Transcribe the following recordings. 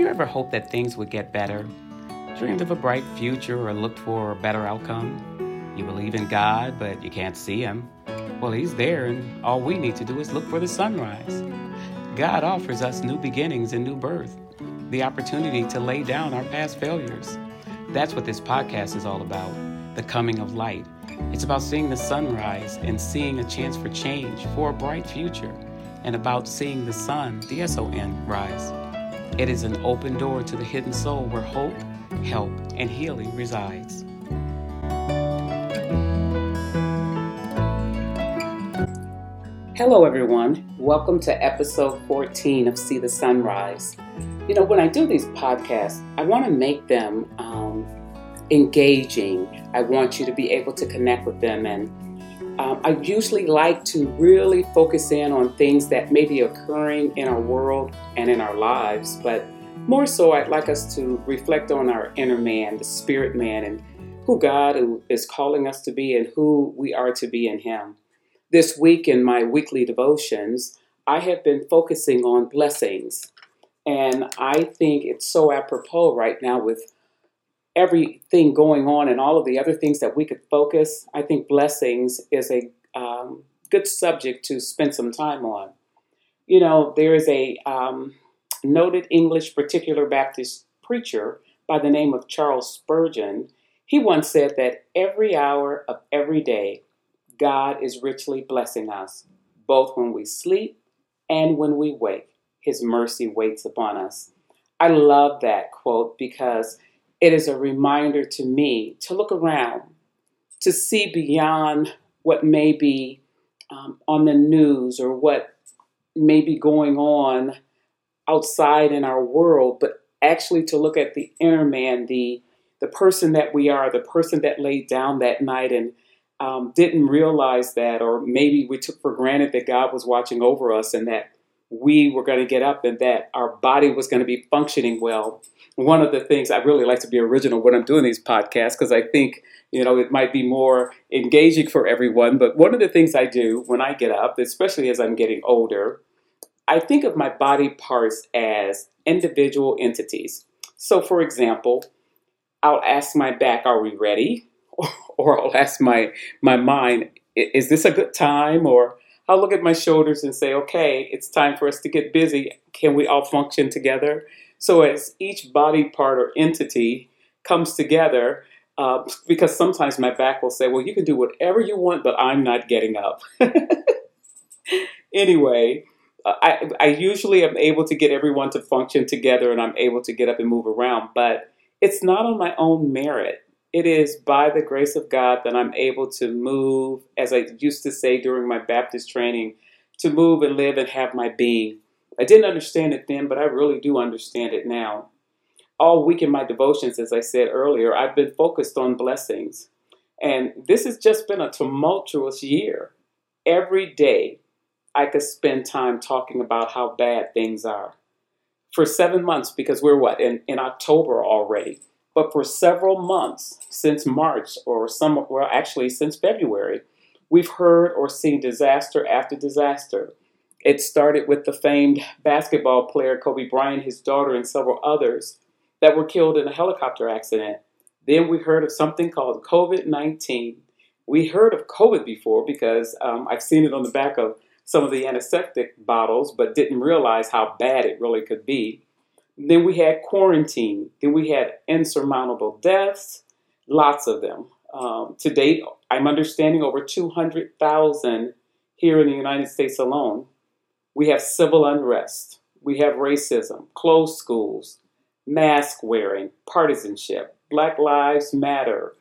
you ever hoped that things would get better, dreamed of a bright future, or looked for a better outcome? You believe in God, but you can't see Him. Well, He's there, and all we need to do is look for the sunrise. God offers us new beginnings and new birth, the opportunity to lay down our past failures. That's what this podcast is all about, the coming of light. It's about seeing the sunrise and seeing a chance for change, for a bright future, and about seeing the sun, the S-O-N, rise. It is an open door to the hidden soul where hope, help, and healing resides. Hello, everyone. Welcome to episode 14 of See the Sunrise. You know, when I do these podcasts, I want to make them engaging. I want you to be able to connect with them, and I usually like to really focus in on things that may be occurring in our world and in our lives, but more so I'd like us to reflect on our inner man, the spirit man, and who God is calling us to be and who we are to be in Him. This week in my weekly devotions, I have been focusing on blessings, and I think it's so apropos right now with everything going on and all of the other things that we could focus. I think blessings is a good subject to spend some time on. You know, there is a noted English particular Baptist preacher by the name of Charles Spurgeon. He once said that every hour of every day, God is richly blessing us, both when we sleep and when we wake. His mercy waits upon us. I love that quote because it is a reminder to me to look around, to see beyond what may be on the news or what may be going on outside in our world, but actually to look at the inner man, the person that we are, the person that laid down that night and didn't realize that, or maybe we took for granted that God was watching over us and that we were going to get up and that our body was going to be functioning well. One of the things, I really like to be original when I'm doing these podcasts because I think, you know, it might be more engaging for everyone. But one of the things I do when I get up, especially as I'm getting older, I think of my body parts as individual entities. So, for example, I'll ask my back, are we ready? Or I'll ask my mind, is this a good time? Or I'll look at my shoulders and say, okay, it's time for us to get busy. Can we all function together? So as each body part or entity comes together, because sometimes my back will say, well, you can do whatever you want, but I'm not getting up. Anyway, I usually am able to get everyone to function together and I'm able to get up and move around, but it's not on my own merit. It is by the grace of God that I'm able to move, as I used to say during my Baptist training, to move and live and have my being. I didn't understand it then, but I really do understand it now. All week in my devotions, as I said earlier, I've been focused on blessings. And this has just been a tumultuous year. Every day, I could spend time talking about how bad things are. For 7 months, because we're in October already. But for several months, since March or since February, we've heard or seen disaster after disaster. It started with the famed basketball player Kobe Bryant, his daughter, and several others that were killed in a helicopter accident. Then we heard of something called COVID-19. We heard of COVID before because I've seen it on the back of some of the antiseptic bottles, but didn't realize how bad it really could be. Then we had quarantine. Then we had insurmountable deaths, lots of them. To date, I'm understanding over 200,000 here in the United States alone. We have civil unrest. We have racism, closed schools, mask wearing, partisanship, Black Lives Matter,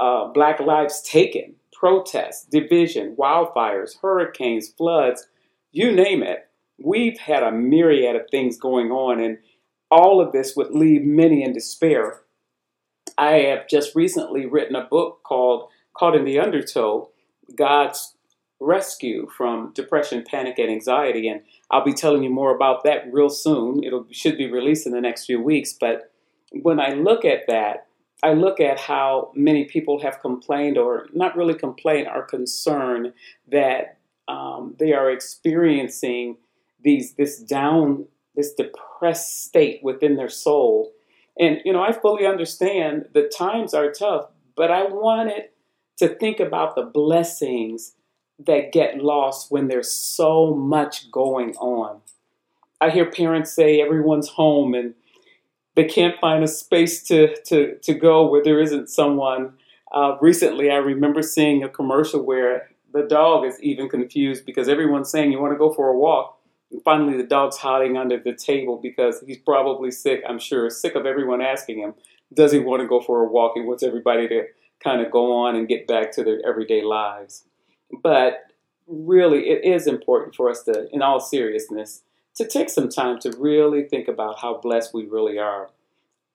Black Lives Taken, protests, division, wildfires, hurricanes, floods, you name it. We've had a myriad of things going on, and all of this would leave many in despair. I have just recently written a book called Caught in the Undertow, God's Rescue from Depression, Panic, and Anxiety. And I'll be telling you more about that real soon. It should be released in the next few weeks. But when I look at that, I look at how many people have complained, or not really complained, are concerned that they are experiencing this down this depressed state within their soul. And, you know, I fully understand the times are tough, but I wanted to think about the blessings that get lost when there's so much going on. I hear parents say everyone's home and they can't find a space to go where there isn't someone. Recently, I remember seeing a commercial where the dog is even confused because everyone's saying you want to go for a walk. And finally, the dog's hiding under the table because he's probably sick, I'm sure, sick of everyone asking him, does he want to go for a walk? He wants everybody to kind of go on and get back to their everyday lives. But really, it is important for us to, in all seriousness, to take some time to really think about how blessed we really are.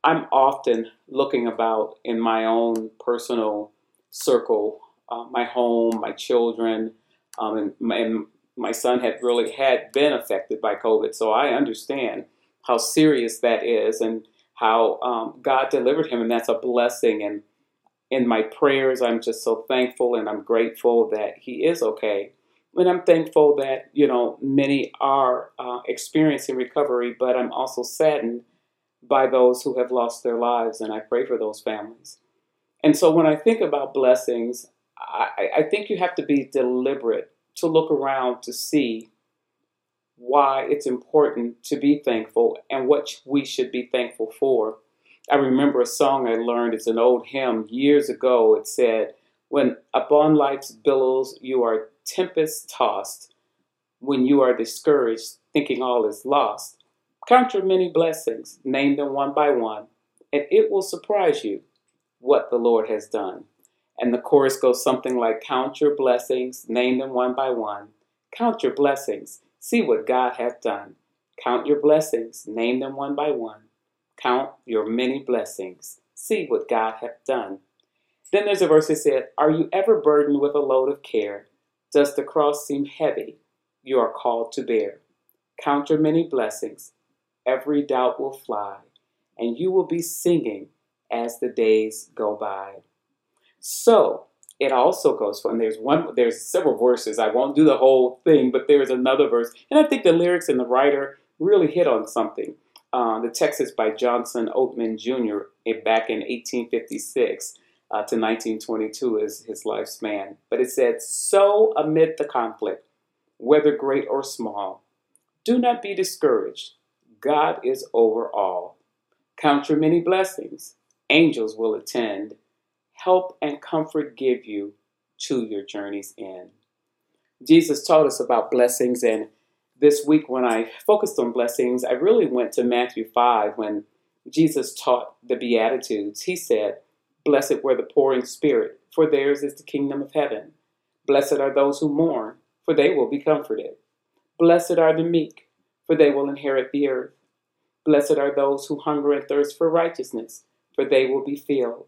I'm often looking about in my own personal circle, my home, my children, and my son had been affected by COVID. So I understand how serious that is and how God delivered him. And that's a blessing. And in my prayers, I'm just so thankful and I'm grateful that he is okay. And I'm thankful that, you know, many are experiencing recovery, but I'm also saddened by those who have lost their lives, and I pray for those families. And so when I think about blessings, I think you have to be deliberate to look around to see why it's important to be thankful and what we should be thankful for. I remember a song I learned, it's an old hymn years ago. It said, "When upon life's billows you are tempest tossed, when you are discouraged, thinking all is lost, count your many blessings, name them one by one, and it will surprise you what the Lord has done." And the chorus goes something like, count your blessings, name them one by one. Count your blessings, see what God hath done. Count your blessings, name them one by one. Count your many blessings, see what God hath done. Then there's a verse that said, are you ever burdened with a load of care? Does the cross seem heavy? You are called to bear. Count your many blessings. Every doubt will fly, and you will be singing as the days go by. So it also goes on. There's several verses. I won't do the whole thing, but there's another verse. And I think the lyrics and the writer really hit on something. The text is by Johnson Oatman Jr. back in 1856. To 1922 is his lifespan. But it said, so amid the conflict, whether great or small, do not be discouraged. God is over all. Count your many blessings. Angels will attend. Help and comfort give you to your journey's end. Jesus taught us about blessings. And this week when I focused on blessings, I really went to Matthew 5 when Jesus taught the Beatitudes. He said, blessed were the poor in spirit, for theirs is the kingdom of heaven. Blessed are those who mourn, for they will be comforted. Blessed are the meek, for they will inherit the earth. Blessed are those who hunger and thirst for righteousness, for they will be filled.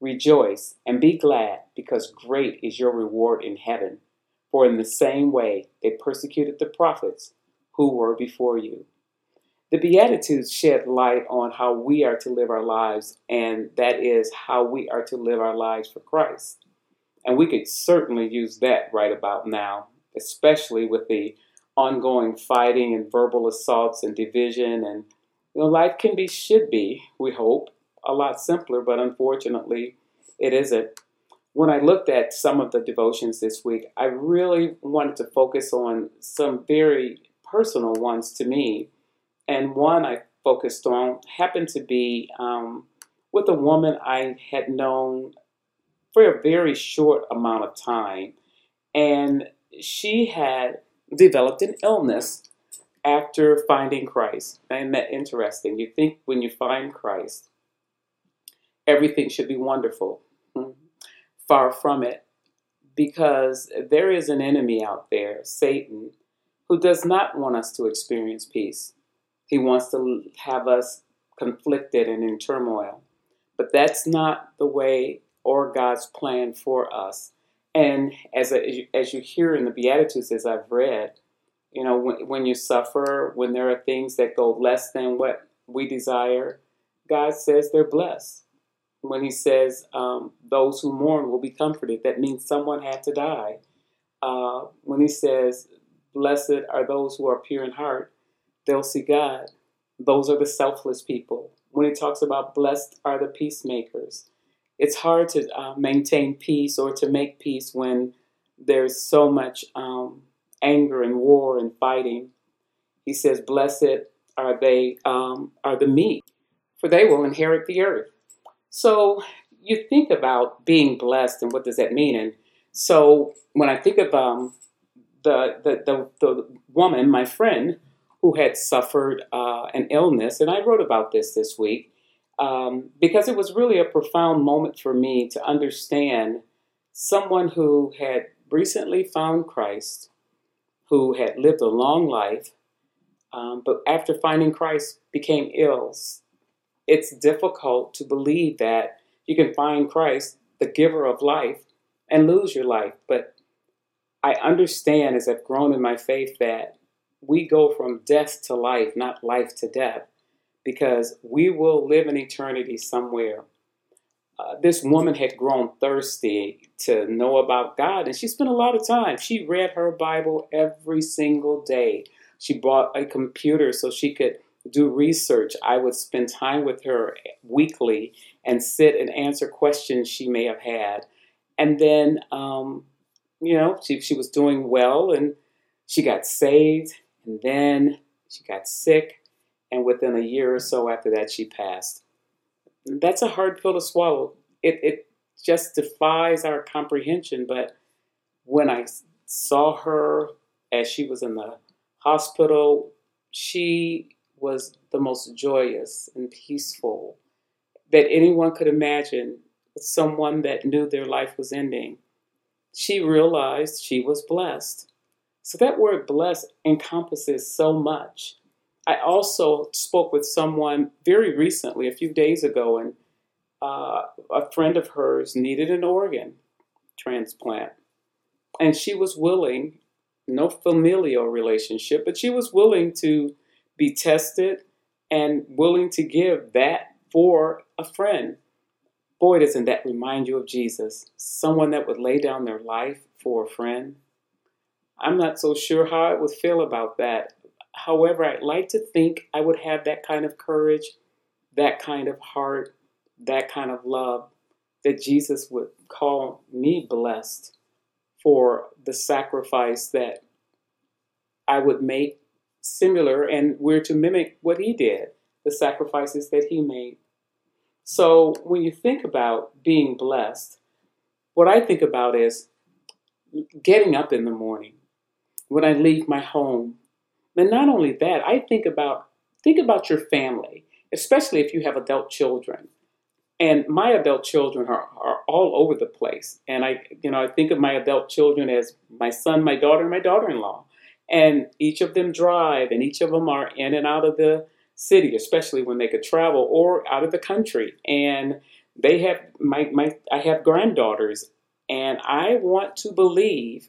Rejoice and be glad, because great is your reward in heaven. For in the same way they persecuted the prophets who were before you. The Beatitudes shed light on how we are to live our lives, and that is how we are to live our lives for Christ. And we could certainly use that right about now, especially with the ongoing fighting and verbal assaults and division. And you know, life should be, we hope, a lot simpler, but unfortunately it isn't. When I looked at some of the devotions this week, I really wanted to focus on some very personal ones to me. And one I focused on happened to be with a woman I had known for a very short amount of time. And she had developed an illness after finding Christ. And that's interesting. You think when you find Christ, everything should be wonderful. Far from it, because there is an enemy out there, Satan, who does not want us to experience peace. He wants to have us conflicted and in turmoil. But that's not the way or God's plan for us. And as you hear in the Beatitudes, as I've read, you know, when you suffer, when there are things that go less than what we desire, God says they're blessed. When he says those who mourn will be comforted, that means someone had to die. When he says blessed are those who are pure in heart, they'll see God. Those are the selfless people. When he talks about blessed are the peacemakers, it's hard to maintain peace or to make peace when there's so much anger and war and fighting. He says, blessed are they, are the meek, for they will inherit the earth. So you think about being blessed and what does that mean? And so when I think of the woman, my friend, who had suffered an illness, and I wrote about this week, because it was really a profound moment for me to understand someone who had recently found Christ, who had lived a long life, but after finding Christ became ill. It's difficult to believe that you can find Christ, the giver of life, and lose your life. But I understand as I've grown in my faith that we go from death to life, not life to death, because we will live in eternity somewhere. This woman had grown thirsty to know about God, and she spent a lot of time. She read her Bible every single day. She bought a computer so she could do research. I would spend time with her weekly and sit and answer questions she may have had. And then, she was doing well, and she got saved, and then she got sick, and within a year or so after that, she passed. That's a hard pill to swallow. It just defies our comprehension, but when I saw her as she was in the hospital, she was the most joyous and peaceful that anyone could imagine, someone that knew their life was ending. She realized she was blessed. So that word blessed encompasses so much. I also spoke with someone very recently, a few days ago, and a friend of hers needed an organ transplant. And she was willing, no familial relationship, but she was willing to be tested and willing to give that for a friend. Boy, doesn't that remind you of Jesus, someone that would lay down their life for a friend? I'm not so sure how I would feel about that. However, I'd like to think I would have that kind of courage, that kind of heart, that kind of love, that Jesus would call me blessed for the sacrifice that I would make similar, and we're to mimic what he did, the sacrifices that he made. So when you think about being blessed, what I think about is getting up in the morning, when I leave my home. And not only that, I think about your family, especially if you have adult children. And my adult children are all over the place. And I think of my adult children as my son, my daughter, and my daughter-in-law. And each of them drive, and each of them are in and out of the city, especially when they could travel, or out of the country. And they have I have granddaughters. And I want to believe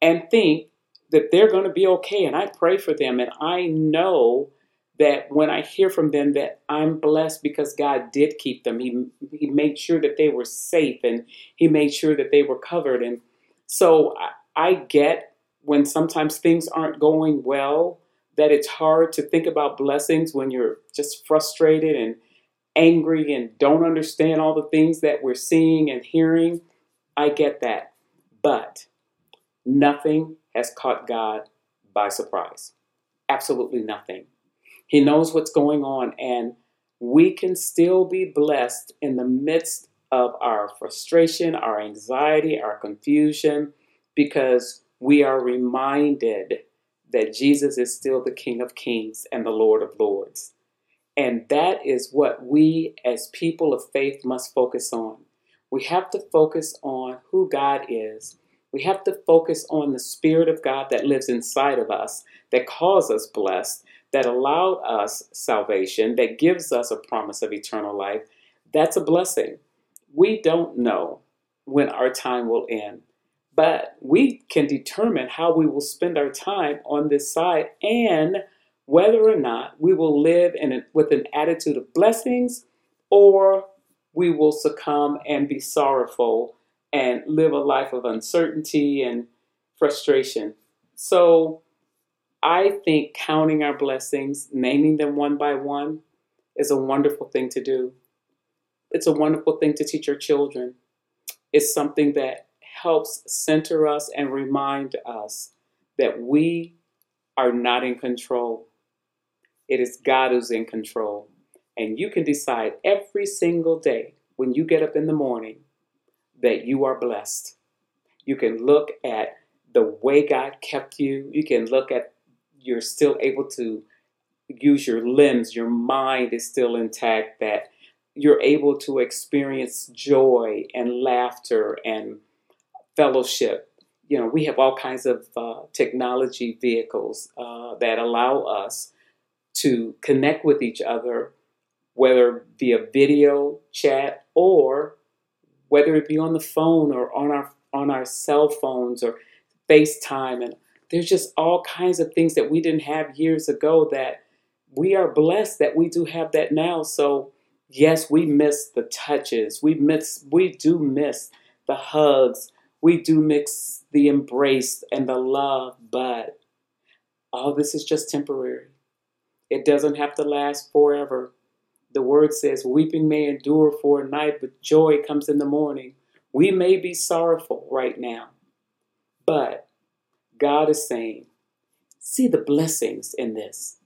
and think that they're going to be okay. And I pray for them. And I know that when I hear from them that I'm blessed because God did keep them. He made sure that they were safe, and he made sure that they were covered. And so I get when sometimes things aren't going well, that it's hard to think about blessings when you're just frustrated and angry and don't understand all the things that we're seeing and hearing. I get that, but nothing has caught God by surprise. Absolutely nothing. He knows what's going on, and we can still be blessed in the midst of our frustration, our anxiety, our confusion, because we are reminded that Jesus is still the King of Kings and the Lord of Lords. And that is what we as people of faith must focus on. We have to focus on who God is. We have to focus on the Spirit of God that lives inside of us, that calls us blessed, that allowed us salvation, that gives us a promise of eternal life, That's a blessing. We don't know when our time will end, but we can determine how we will spend our time on this side and whether or not we will live with an attitude of blessings, or we will succumb and be sorrowful and live a life of uncertainty and frustration. So I think counting our blessings, naming them one by one, is a wonderful thing to do. It's a wonderful thing to teach your children. It's something that helps center us and remind us that we are not in control. It is God who's in control. And you can decide every single day when you get up in the morning that you are blessed. You can look at the way God kept you. You can look at you're still able to use your limbs. Your mind is still intact, that you're able to experience joy and laughter and fellowship. You know, we have all kinds of technology vehicles that allow us to connect with each other, whether via video chat or whether it be on the phone or on our cell phones or FaceTime. And there's just all kinds of things that we didn't have years ago that we are blessed that we do have that now. So yes, we miss the touches. We do miss the hugs. We do miss the embrace and the love, but all this is just temporary. It doesn't have to last forever. The word says, weeping may endure for a night, but joy comes in the morning. We may be sorrowful right now, but God is saying, see the blessings in this.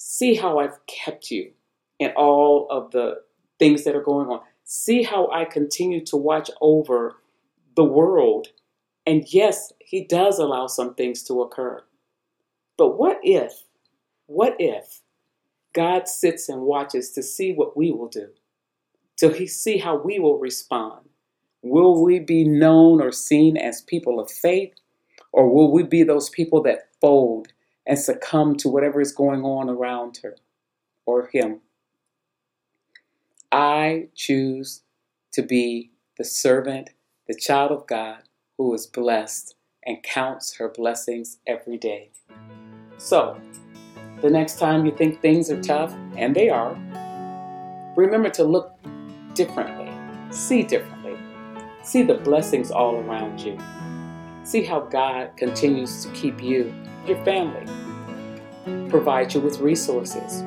See how I've kept you in all of the things that are going on. See how I continue to watch over the world. And yes, he does allow some things to occur. But what if God sits and watches to see what we will do, to see how we will respond? Will we be known or seen as people of faith? Or will we be those people that fold and succumb to whatever is going on around her or him? I choose to be the servant, the child of God who is blessed and counts her blessings every day. So, the next time you think things are tough, and they are, remember to look differently, see differently, see the blessings all around you. See how God continues to keep you, your family, provide you with resources,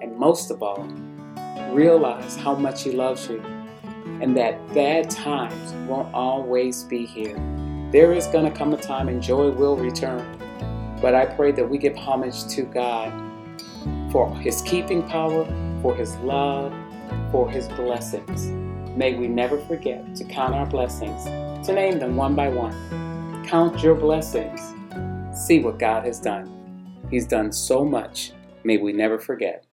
and most of all, realize how much he loves you and that bad times won't always be here. There is going to come a time and joy will return, but I pray that we give homage to God for his keeping power, for his love, for his blessings. May we never forget to count our blessings, to name them one by one. Count your blessings. See what God has done. He's done so much. May we never forget.